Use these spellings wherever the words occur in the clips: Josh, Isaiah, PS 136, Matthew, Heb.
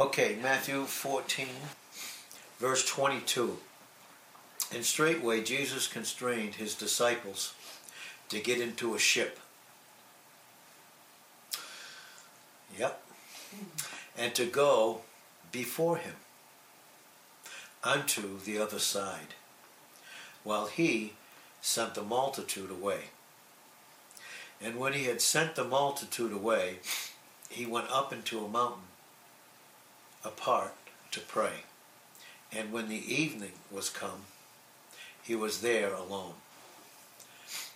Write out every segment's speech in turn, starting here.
Okay, Matthew 14, verse 22. And straightway Jesus constrained his disciples to get into a ship. Yep. And to go before him unto the other side, while he sent the multitude away. And when he had sent the multitude away, he went up into a mountain apart to pray. And when the evening was come, he was there alone.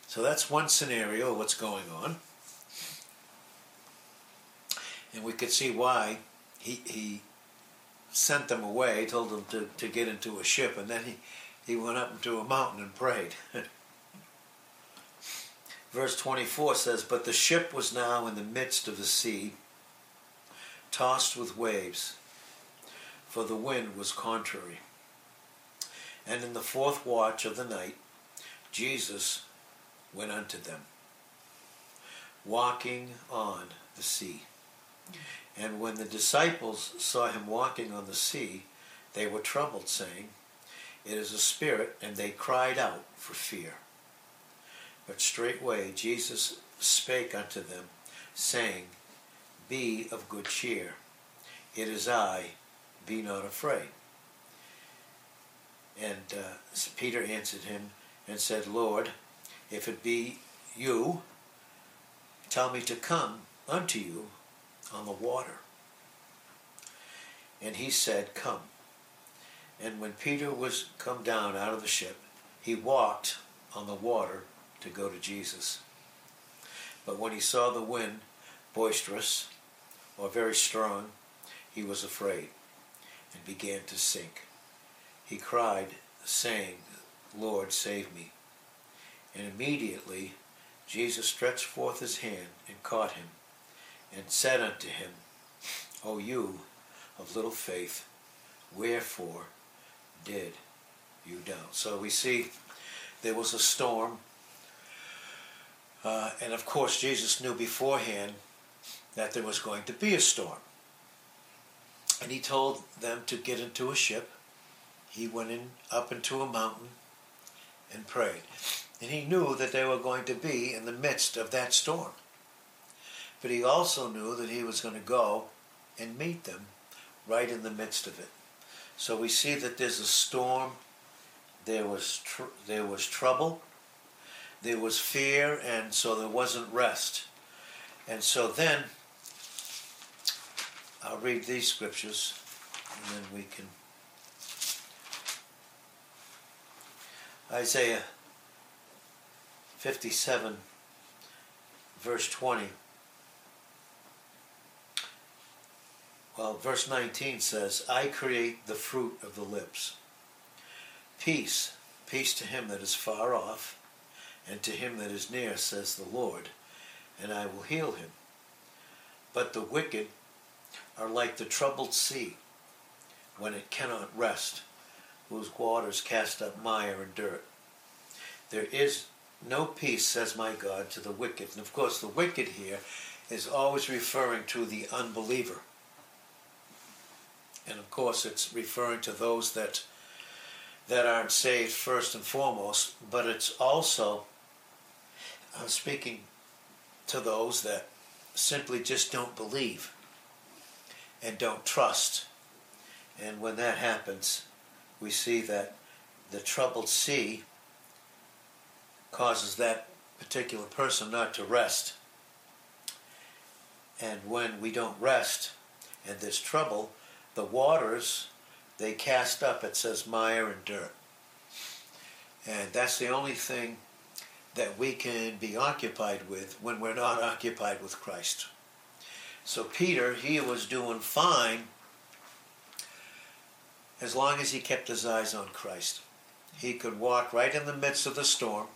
So that's one scenario of what's going on. And we could see why he sent them away, told them to get into a ship, and then he went up into a mountain and prayed. Verse 24 says, but the ship was now in the midst of the sea, tossed with waves, for the wind was contrary. And in the fourth watch of the night, Jesus went unto them, walking on the sea. And when the disciples saw him walking on the sea, they were troubled, saying, it is a spirit, and they cried out for fear. But straightway Jesus spake unto them, saying, be of good cheer, it is I, be not afraid. And Peter answered him and said, Lord, if it be you, tell me to come unto you on the water. And he said, come. And when Peter was come down out of the ship, he walked on the water to go to Jesus. But when he saw the wind boisterous, or very strong, he was afraid, and began to sink. He cried, saying, Lord, save me. And immediately Jesus stretched forth his hand and caught him, and said unto him, O you of little faith, wherefore did you doubt? So we see there was a storm. And of course, Jesus knew beforehand that there was going to be a storm. And he told them to get into a ship. He went up into a mountain and prayed. And he knew that they were going to be in the midst of that storm. But he also knew that he was going to go and meet them right in the midst of it. So we see that there's a storm, there was trouble, there was fear, and so there wasn't rest. And so then, I'll read these scriptures, and then we can... Isaiah 57, verse 20. Well, verse 19 says, I create the fruit of the lips. Peace, peace to him that is far off, and to him that is near, says the Lord, and I will heal him. But the wicked are like the troubled sea, when it cannot rest, whose waters cast up mire and dirt. There is no peace, says my God, to the wicked. And of course, the wicked here is always referring to the unbeliever. And of course, it's referring to those that aren't saved first and foremost, but it's also speaking to those that simply just don't believe and don't trust. And when that happens, we see that the troubled sea causes that particular person not to rest. And when we don't rest and there's trouble, the waters, they cast up, it says, mire and dirt. And that's the only thing that we can be occupied with when we're not occupied with Christ. So Peter, he was doing fine as long as he kept his eyes on Christ. He could walk right in the midst of the storm.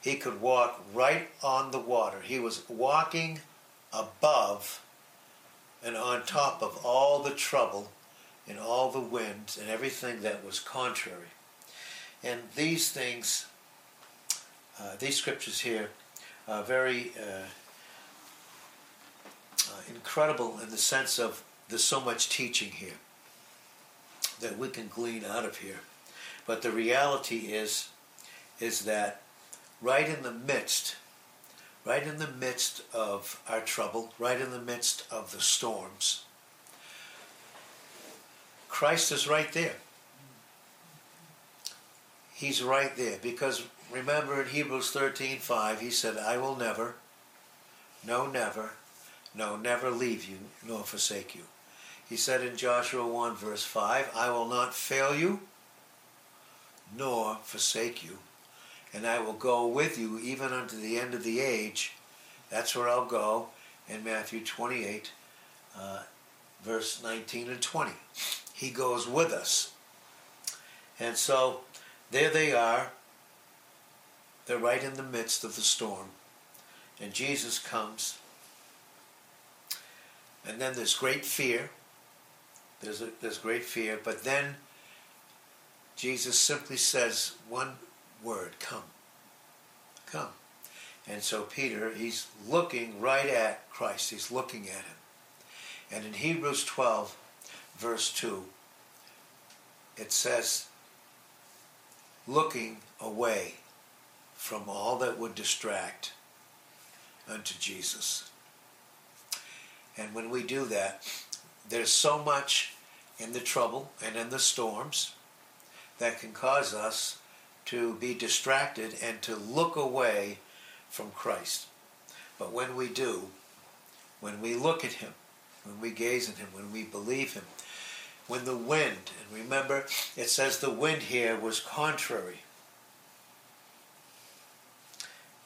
He could walk right on the water. He was walking above and on top of all the trouble and all the winds and everything that was contrary. And these things, these scriptures here are very incredible in the sense of There's so much teaching here that we can glean out of here. But the reality is that right in the midst of our trouble, right in the midst of the storms, Christ is right there. He's right there. Because remember in Hebrews 13:5, he said, I will never, no never, no never leave you nor forsake you. He said in Joshua 1:5, I will not fail you nor forsake you. And I will go with you even unto the end of the age. That's where I'll go in Matthew 28, verse 19 and 20. He goes with us. And so there they are. They're right in the midst of the storm. And Jesus comes. And then there's great fear. There's great fear. But then Jesus simply says one word, come, come. And so Peter, he's looking right at Christ. He's looking at him. And in Hebrews 12, verse 2, it says, looking away from all that would distract unto Jesus. And when we do that, there's so much in the trouble and in the storms that can cause us to be distracted and to look away from Christ. But when we do, when we look at him, when we gaze at him, when we believe him, when the wind, and remember it says the wind here was contrary.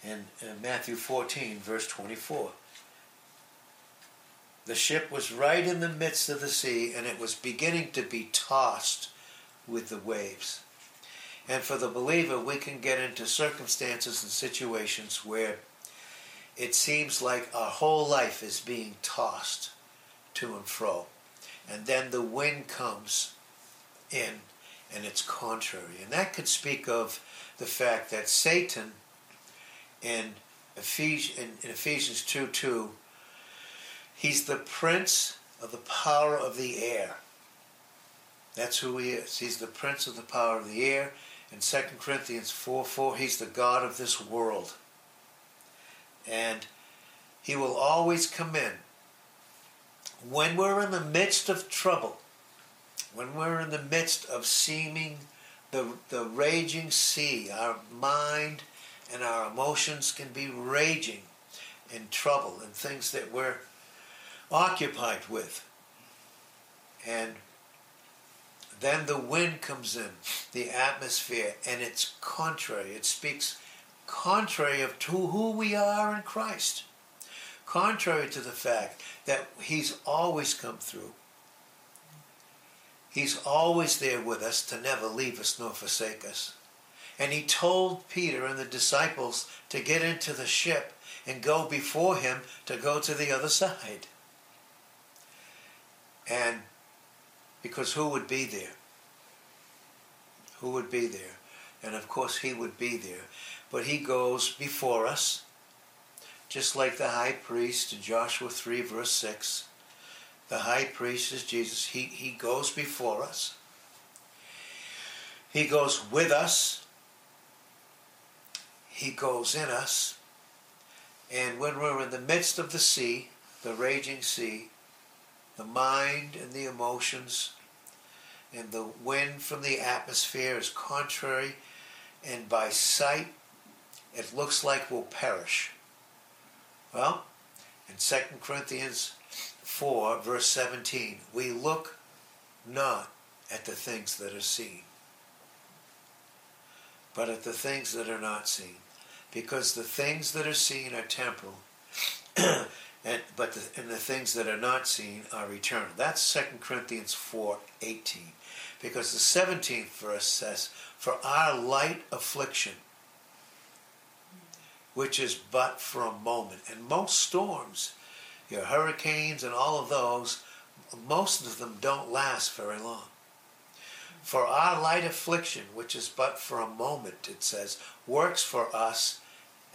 In Matthew 14, verse 24, the ship was right in the midst of the sea, and it was beginning to be tossed with the waves. And for the believer, we can get into circumstances and situations where it seems like our whole life is being tossed to and fro. And then the wind comes in, and it's contrary. And that could speak of the fact that Satan, in Ephesians 2:2, he's the prince of the power of the air. That's who he is. He's the prince of the power of the air. In 2 Corinthians 4:4, he's the god of this world. And he will always come in. When we're in the midst of trouble, when we're in the midst of seeming the raging sea, our mind and our emotions can be raging in trouble and things that we're occupied with. And then the wind comes in, the atmosphere, and it's contrary. It speaks contrary to who we are in Christ. Contrary to the fact that he's always come through. He's always there with us to never leave us nor forsake us. And he told Peter and the disciples to get into the ship and go before him to go to the other side. And because who would be there? Who would be there? And of course he would be there. But he goes before us, just like the high priest in Joshua 3, verse 6. The high priest is Jesus. He goes before us. He goes with us. He goes in us. And when we're in the midst of the sea, the raging sea, the mind and the emotions and the wind from the atmosphere is contrary, and by sight it looks like we'll perish. Well, in 2 Corinthians 4, verse 17, we look not at the things that are seen, but at the things that are not seen, because the things that are seen are temporal, and the things that are not seen are eternal. That's 2 Corinthians 4:18, because the 17th verse says, for our light affliction, which is but for a moment. And most storms, your hurricanes and all of those, most of them don't last very long. For our light affliction, which is but for a moment, it says, works for us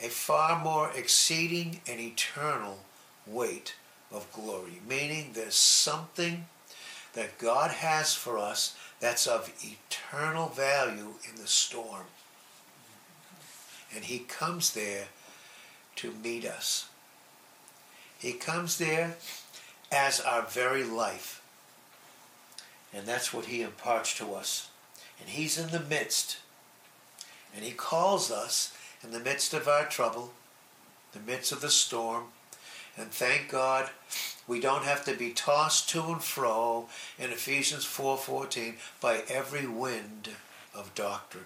a far more exceeding and eternal weight of glory, meaning there's something that God has for us that's of eternal value in the storm. And he comes there to meet us. He comes there as our very life. And that's what he imparts to us. And he's in the midst. And he calls us in the midst of our trouble, the midst of the storm. And thank God we don't have to be tossed to and fro in Ephesians 4:14 by every wind of doctrine.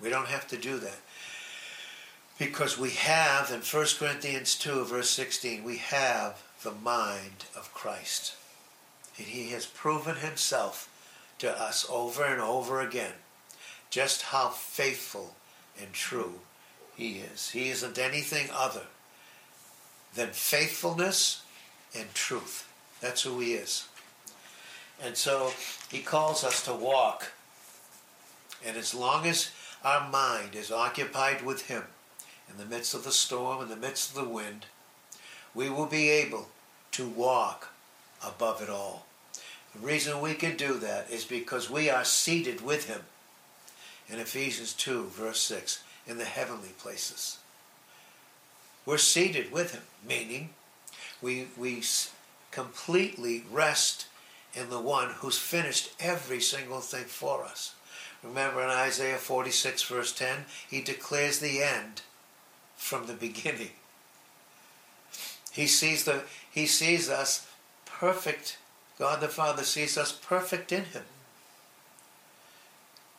We don't have to do that. Because we have, in 1 Corinthians 2, verse 16, we have the mind of Christ. And he has proven himself to us over and over again, just how faithful and true he is. He isn't anything other than faithfulness and truth. That's who he is. And so he calls us to walk. And as long as our mind is occupied with him, in the midst of the storm, in the midst of the wind, we will be able to walk above it all. The reason we can do that is because we are seated with him in Ephesians 2, verse 6, in the heavenly places. We're seated with him, meaning we completely rest in the one who's finished every single thing for us. Remember in Isaiah 46, verse 10, he declares the end from the beginning. He sees us perfect. God the Father sees us perfect in him.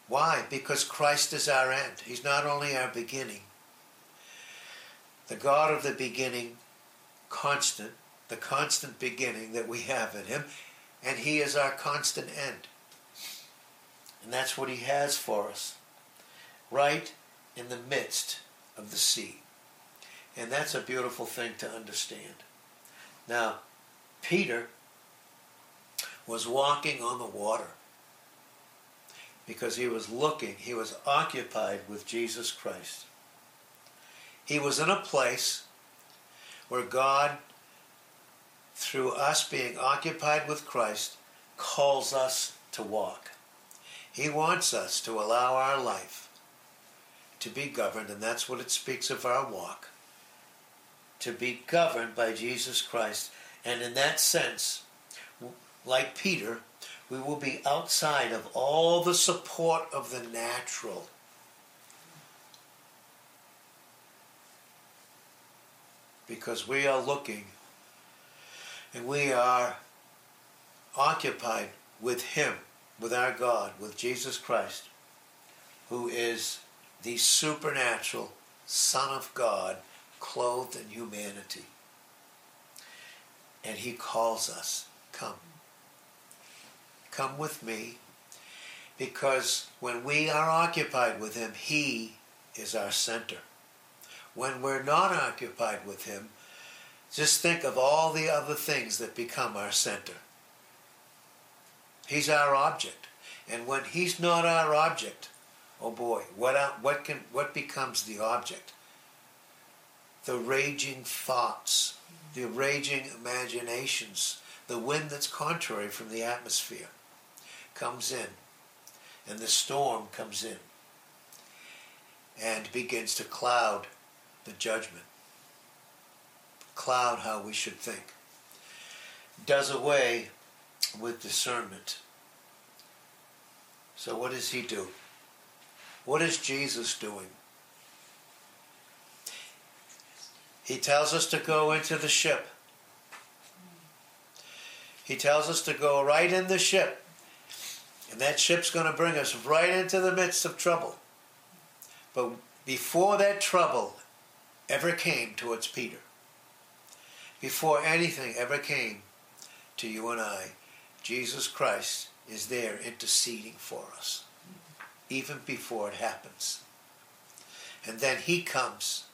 Why? Because Christ is our end. He's not only our beginning. The God of the beginning, constant, the constant beginning that we have in him, and he is our constant end. And that's what he has for us, right in the midst of the sea. And that's a beautiful thing to understand. Now, Peter was walking on the water because he was occupied with Jesus Christ. He was in a place where God, through us being occupied with Christ, calls us to walk. He wants us to allow our life to be governed, and that's what it speaks of our walk, to be governed by Jesus Christ. And in that sense, like Peter, we will be outside of all the support of the natural. Because we are looking and we are occupied with him, with our God, with Jesus Christ, who is the supernatural Son of God, clothed in humanity. And he calls us, come. Come with me, because when we are occupied with him, he is our center. When we're not occupied with him, just think of all the other things that become our center. He's our object. And when he's not our object, oh boy, what becomes the object? The raging thoughts, the raging imaginations, the wind that's contrary from the atmosphere comes in, and the storm comes in and begins to cloud the judgment, cloud how we should think, does away with discernment. So what does he do? What is Jesus doing? He tells us to go into the ship. He tells us to go right in the ship. And that ship's going to bring us right into the midst of trouble. But before that trouble ever came towards Peter, before anything ever came to you and I, Jesus Christ is there interceding for us, even before it happens. And then he comes.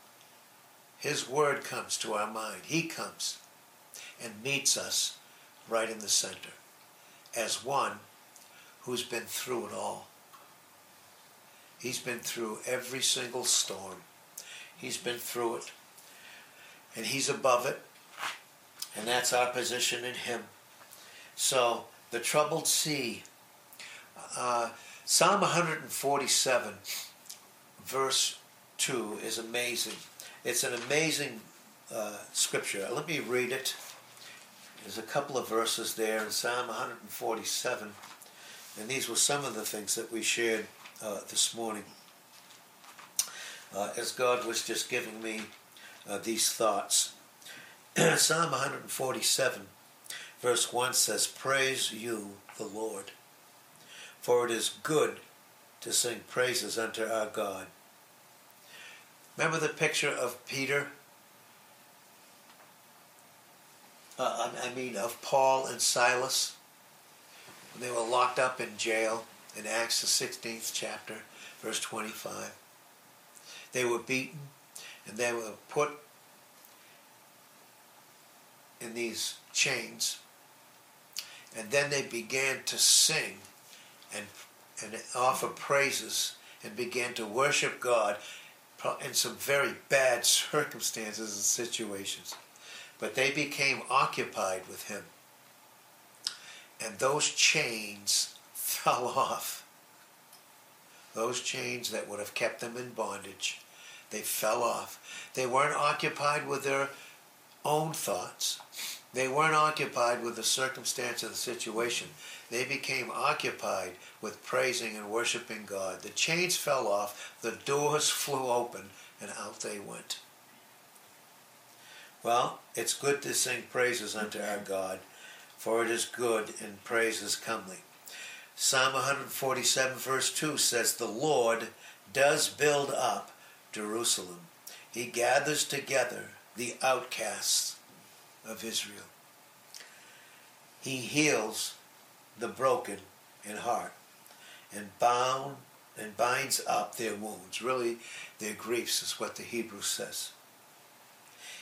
His word comes to our mind. He comes and meets us right in the center as one who's been through it all. He's been through every single storm. He's been through it. And he's above it. And that's our position in Him. So, the troubled sea. Psalm 147, verse 2 is amazing. It's an amazing scripture. Let me read it. There's a couple of verses there in Psalm 147. And these were some of the things that we shared this morning, as God was just giving me these thoughts. Psalm 147, verse 1 says, "Praise you, the Lord, for it is good to sing praises unto our God." Remember the picture of Peter? Of Paul and Silas? They were locked up in jail in Acts the 16th chapter, verse 25. They were beaten and they were put in these chains, and then they began to sing and offer praises and began to worship God in some very bad circumstances and situations. But they became occupied with Him, and those chains fell off. Those chains that would have kept them in bondage, they fell off. They weren't occupied with their own thoughts. They weren't occupied with the circumstance of the situation. They became occupied with praising and worshiping God. The chains fell off, the doors flew open, and out they went. Well, it's good to sing praises unto our God, for it is good, and praise is comely. Psalm 147, verse 2 says, "The Lord does build up Jerusalem. He gathers together the outcasts of Israel. He heals the broken in heart and binds up their wounds." Really, their griefs is what the Hebrew says.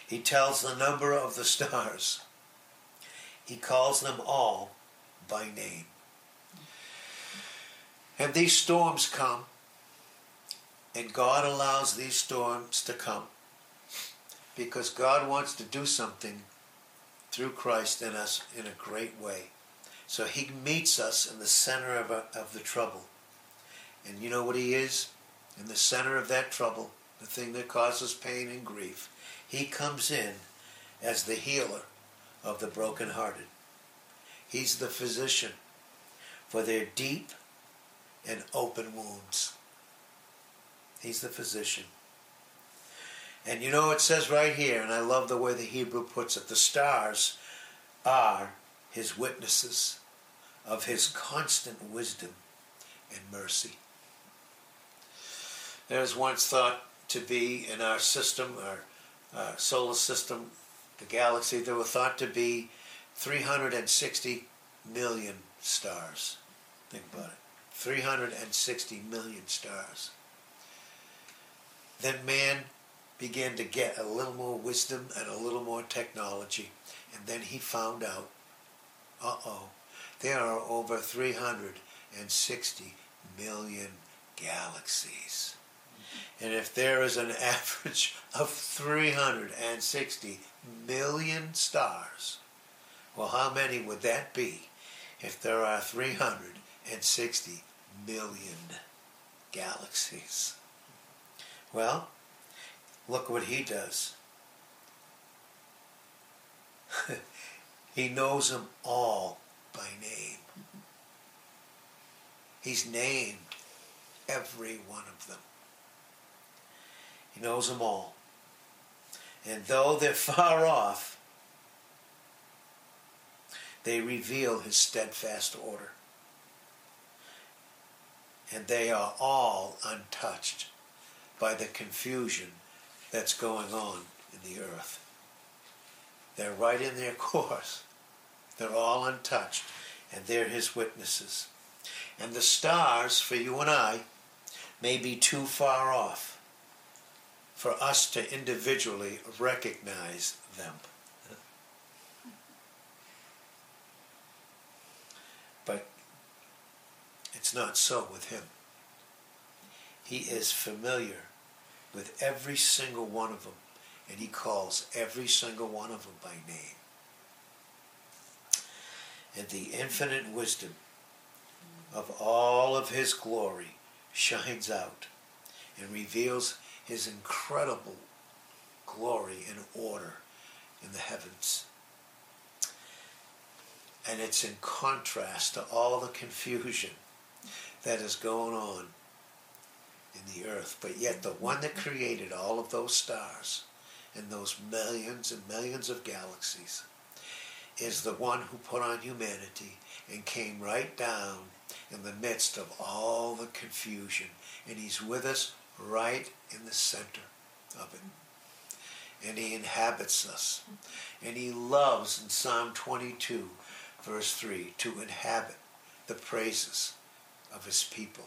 "He tells the number of the stars. He calls them all by name." And these storms come, and God allows these storms to come because God wants to do something through Christ in us in a great way. So He meets us in the center of the trouble. And you know what He is? In the center of that trouble, the thing that causes pain and grief, He comes in as the healer of the brokenhearted. He's the physician for their deep and open wounds. He's the physician. And you know, it says right here, and I love the way the Hebrew puts it, the stars are His witnesses of His constant wisdom and mercy. There was once thought to be in our system, our solar system, the galaxy, there were thought to be 360 million stars. Think about it. 360 million stars. Then man began to get a little more wisdom and a little more technology. And then he found out, there are over 360 million galaxies. And if there is an average of 360 million stars, well, how many would that be if there are 360 million galaxies? Well, look what He does. He knows them all by name. He's named every one of them. He knows them all. And though they're far off, they reveal His steadfast order. And they are all untouched by the confusion that's going on in the earth. They're right in their course. They're all untouched, and they're His witnesses. And the stars for you and I may be too far off for us to individually recognize them. But it's not so with Him. He is familiar with every single one of them, and He calls every single one of them by name. and the infinite wisdom of all of his glory shines out and reveals his incredible glory and order in the heavens. And it's in contrast to all the confusion that is going on in the earth. But yet the one that created all of those stars and those millions and millions of galaxies is the one who put on humanity and came right down in the midst of all the confusion. And he's with us right in the center of it. And he inhabits us. And he loves, in Psalm 22, verse 3, to inhabit the praises of his people.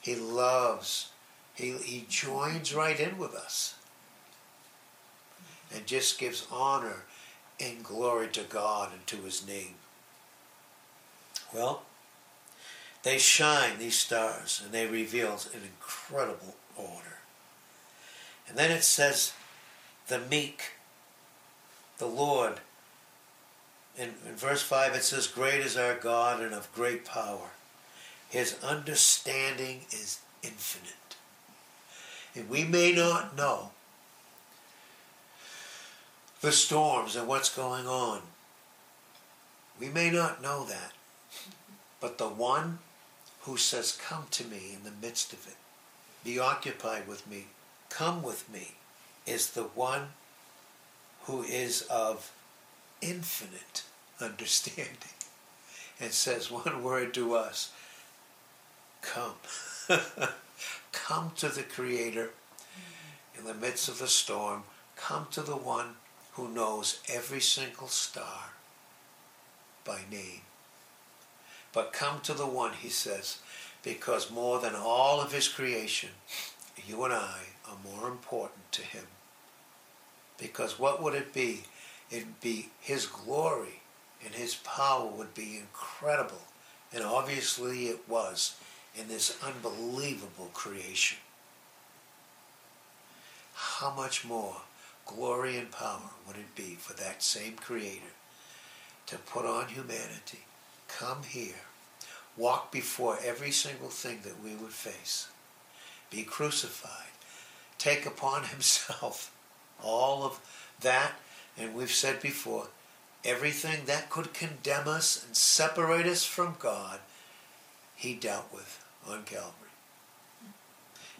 He loves, he joins right in with us and just gives honor and glory to God and to his name. Well, they shine, these stars, and they reveal an incredible order. And then it says, the meek, the Lord. In verse 5 it says, great is our God and of great power. His understanding is infinite. And we may not know the storms and what's going on. We may not know that. But the one who says, come to me in the midst of it, be occupied with me, come with me, is the one who is of infinite understanding and says one word to us, come. Come to the Creator in the midst of the storm. Come to the one who knows every single star by name. But come to the one, he says, because more than all of his creation, you and I are more important to him. Because what would it be? It'd be his glory, and his power would be incredible. And obviously it was in this unbelievable creation. How much more glory and power would it be for that same Creator to put on humanity, come here, walk before every single thing that we would face, be crucified, take upon himself all of that, and we've said before, everything that could condemn us and separate us from God, he dealt with on Calvary.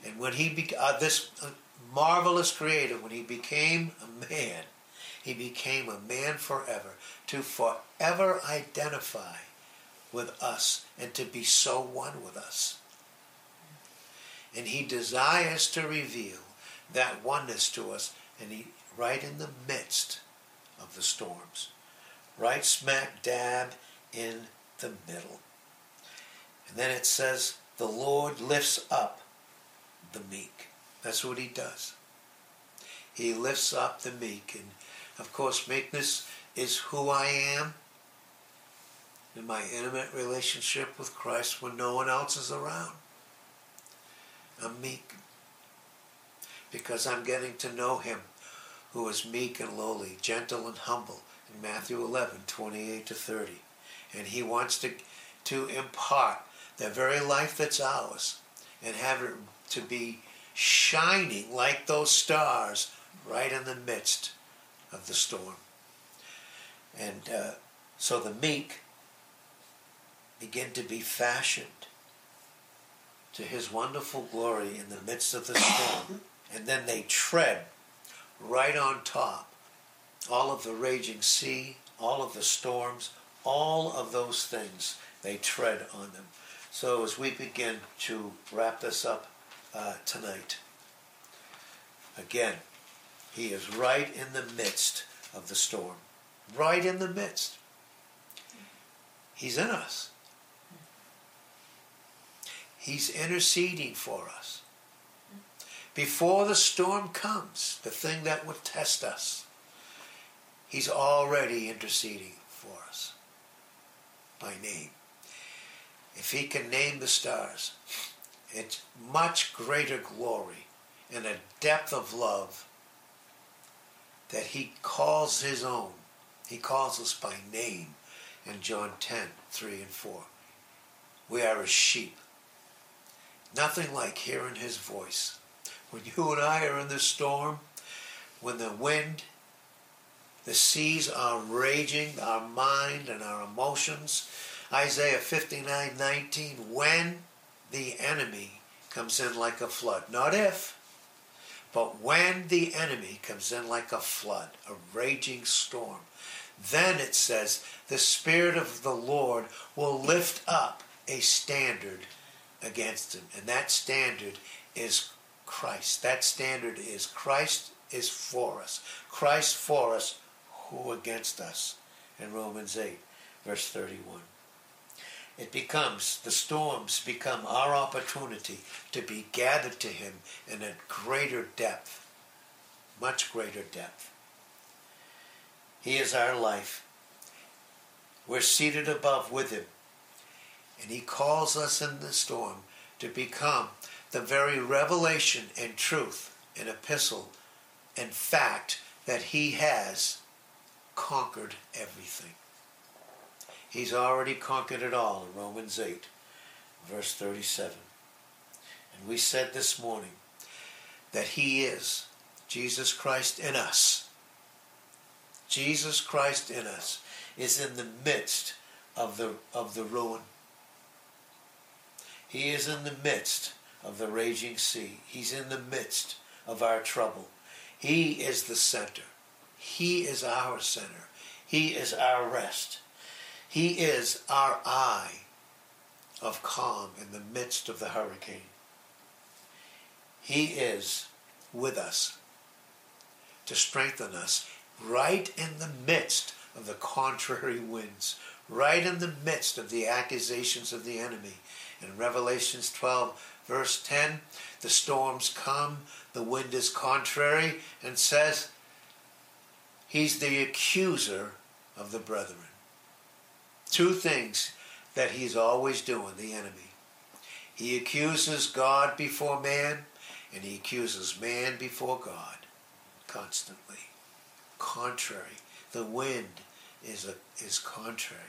And when this marvelous Creator, when he became a man, he became a man forever, to forever identify with us and to be so one with us. And he desires to reveal that oneness to us, and he right in the midst of the storms, right smack dab in the middle. And then it says, the Lord lifts up the meek. That's what he does. He lifts up the meek. And of course, meekness is who I am in my intimate relationship with Christ when no one else is around. I'm meek because I'm getting to know him who is meek and lowly, gentle and humble, in Matthew 11:28-30. And he wants to impart the very life that's ours and have it to be shining like those stars right in the midst of the storm. And so the meek begin to be fashioned to his wonderful glory in the midst of the storm. And then they tread right on top all of the raging sea, all of the storms, all of those things, they tread on them. So as we begin to wrap this up tonight, again, he is right in the midst of the storm. Right in the midst. He's in us. He's interceding for us. Before the storm comes, the thing that would test us, he's already interceding for us by name. If he can name the stars, it's much greater glory and a depth of love that he calls his own. He calls us by name. in John 10, 3 and 4. We are as sheep. Nothing like hearing his voice. When you and I are in the storm, when the wind, the seas are raging, our mind and our emotions. Isaiah 59, 19, when the enemy comes in like a flood. Not if, but when the enemy comes in like a flood, a raging storm. Then it says, the Spirit of the Lord will lift up a standard against him. And that standard is Christ. That standard is Christ is for us. Christ for us, who against us? In Romans 8, verse 31. It becomes, the storms become our opportunity to be gathered to him in a greater depth, much greater depth. He is our life. We're seated above with him. And he calls us in the storm to become the very revelation and truth and epistle and fact that he has conquered everything. He's already conquered it all in Romans 8, verse 37. And we said this morning that he is Jesus Christ in us. Jesus Christ in us is in the midst of the ruin. He is in the midst of the raging sea. He's in the midst of our trouble. He is the center. He is our center. He is our rest. He is our eye of calm in the midst of the hurricane. He is with us to strengthen us right in the midst of the contrary winds, right in the midst of the accusations of the enemy. In Revelations 12, verse 10, the storms come, the wind is contrary, and says, he's the accuser of the brethren. Two things that he's always doing, the enemy. He accuses God before man, and he accuses man before God constantly. Contrary. The wind is contrary.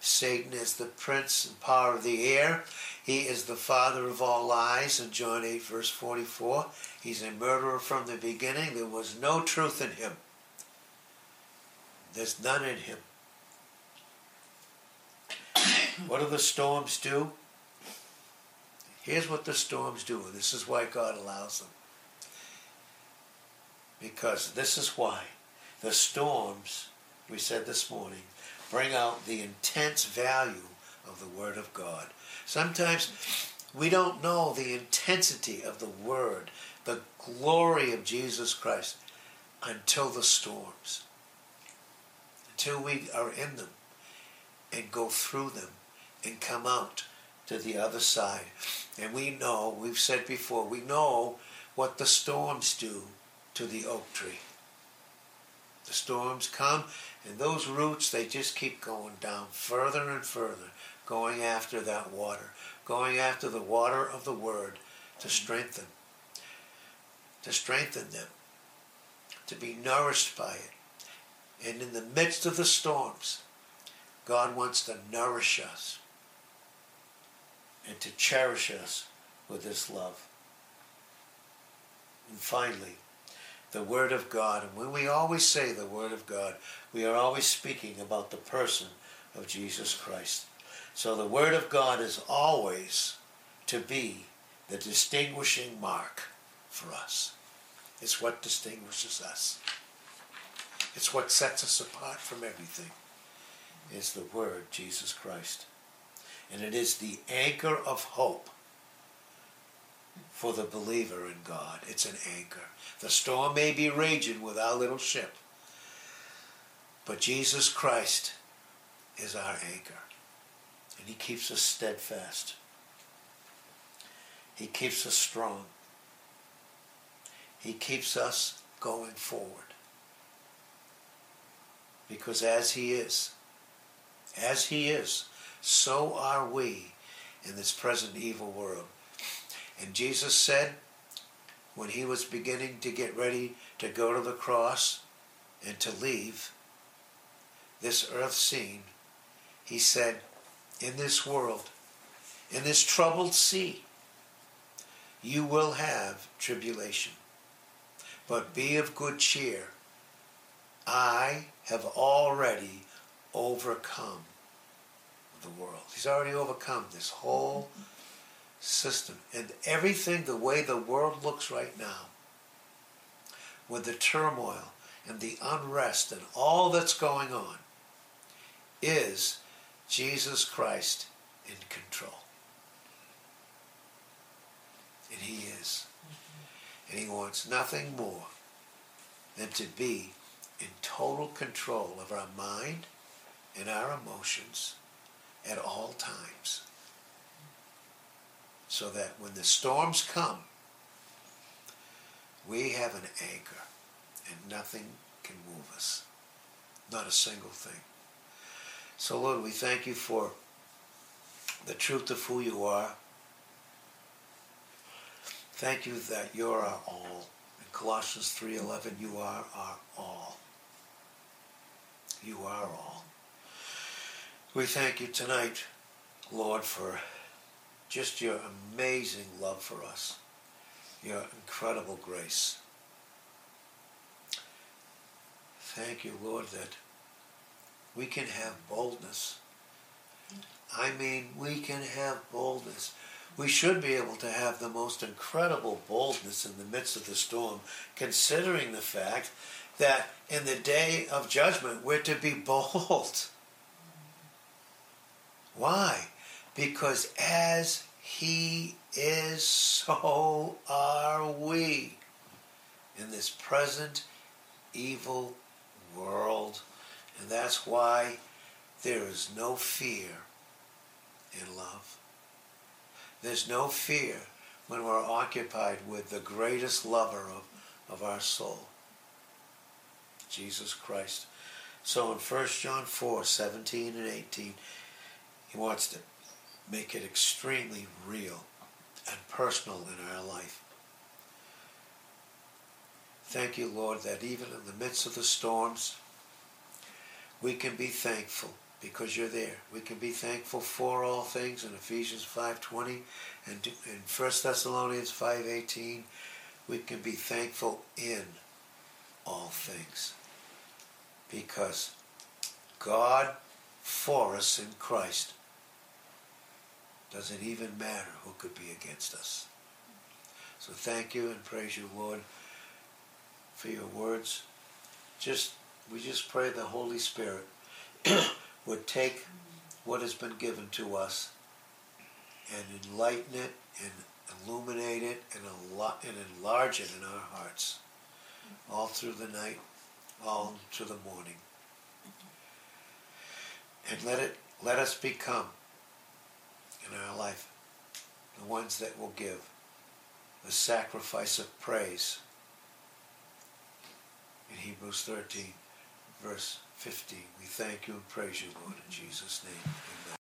Satan is the prince and power of the air. He is the father of all lies in John 8, verse 44. He's a murderer from the beginning. There was no truth in him. There's none in him. What do the storms do? Here's what the storms do. This is why God allows them. Because this is why the storms, we said this morning, bring out the intense value of the Word of God. Sometimes we don't know the intensity of the Word, the glory of Jesus Christ, until the storms, until we are in them and go through them and come out to the other side. And we know, we've said before, we know what the storms do to the oak tree. The storms come, and those roots, they just keep going down further and further, going after that water, going after the water of the Word to strengthen them, to be nourished by it. And in the midst of the storms, God wants to nourish us and to cherish us with his love. And finally, the Word of God. And when we always say the Word of God, we are always speaking about the person of Jesus Christ. So the Word of God is always to be the distinguishing mark for us. It's what distinguishes us. It's what sets us apart from everything. It's the Word, Jesus Christ. And it is the anchor of hope for the believer in God. It's an anchor. The storm may be raging with our little ship, but Jesus Christ is our anchor. And he keeps us steadfast. He keeps us strong. He keeps us going forward. Because as he is, so are we in this present evil world. And Jesus said, when he was beginning to get ready to go to the cross and to leave this earth scene, He said, in this world, in this troubled sea, you will have tribulation. But be of good cheer. I have already overcome the world. He's already overcome this whole system. And everything, the way the world looks right now, with the turmoil and the unrest and all that's going on, is Jesus Christ in control. And He is. And He wants nothing more than to be in total control of our mind and our emotions at all times. So that when the storms come, we have an anchor and nothing can move us. Not a single thing. So Lord, we thank You for the truth of who You are. Thank You that You're our all. In Colossians 3:11, You are our all. You are all. We thank You tonight, Lord, for just Your amazing love for us, Your incredible grace. Thank You, Lord, that we can have boldness. I mean, we can have boldness. We should be able to have the most incredible boldness in the midst of the storm, considering the fact that in the day of judgment, we're to be bold. Why? Because as He is, so are we in this present evil world. And that's why there is no fear in love. There's no fear when we're occupied with the greatest lover of our soul, Jesus Christ. So in 1 John 4:17 and 18, He wants to make it extremely real and personal in our life. Thank You, Lord, that even in the midst of the storms, we can be thankful because You're there. We can be thankful for all things in Ephesians 5:20 and in 1 Thessalonians 5:18. We can be thankful in all things because God for us in Christ. Doesn't even matter who could be against us. So thank You and praise You, Lord, for Your words. We just pray the Holy Spirit would take what has been given to us and enlighten it and illuminate it and enlarge it in our hearts, all through the night, all to the morning. And let us become in our life the ones that will give the sacrifice of praise in Hebrews 13, verse 15. We thank You and praise You, Lord, in Jesus' name. Amen.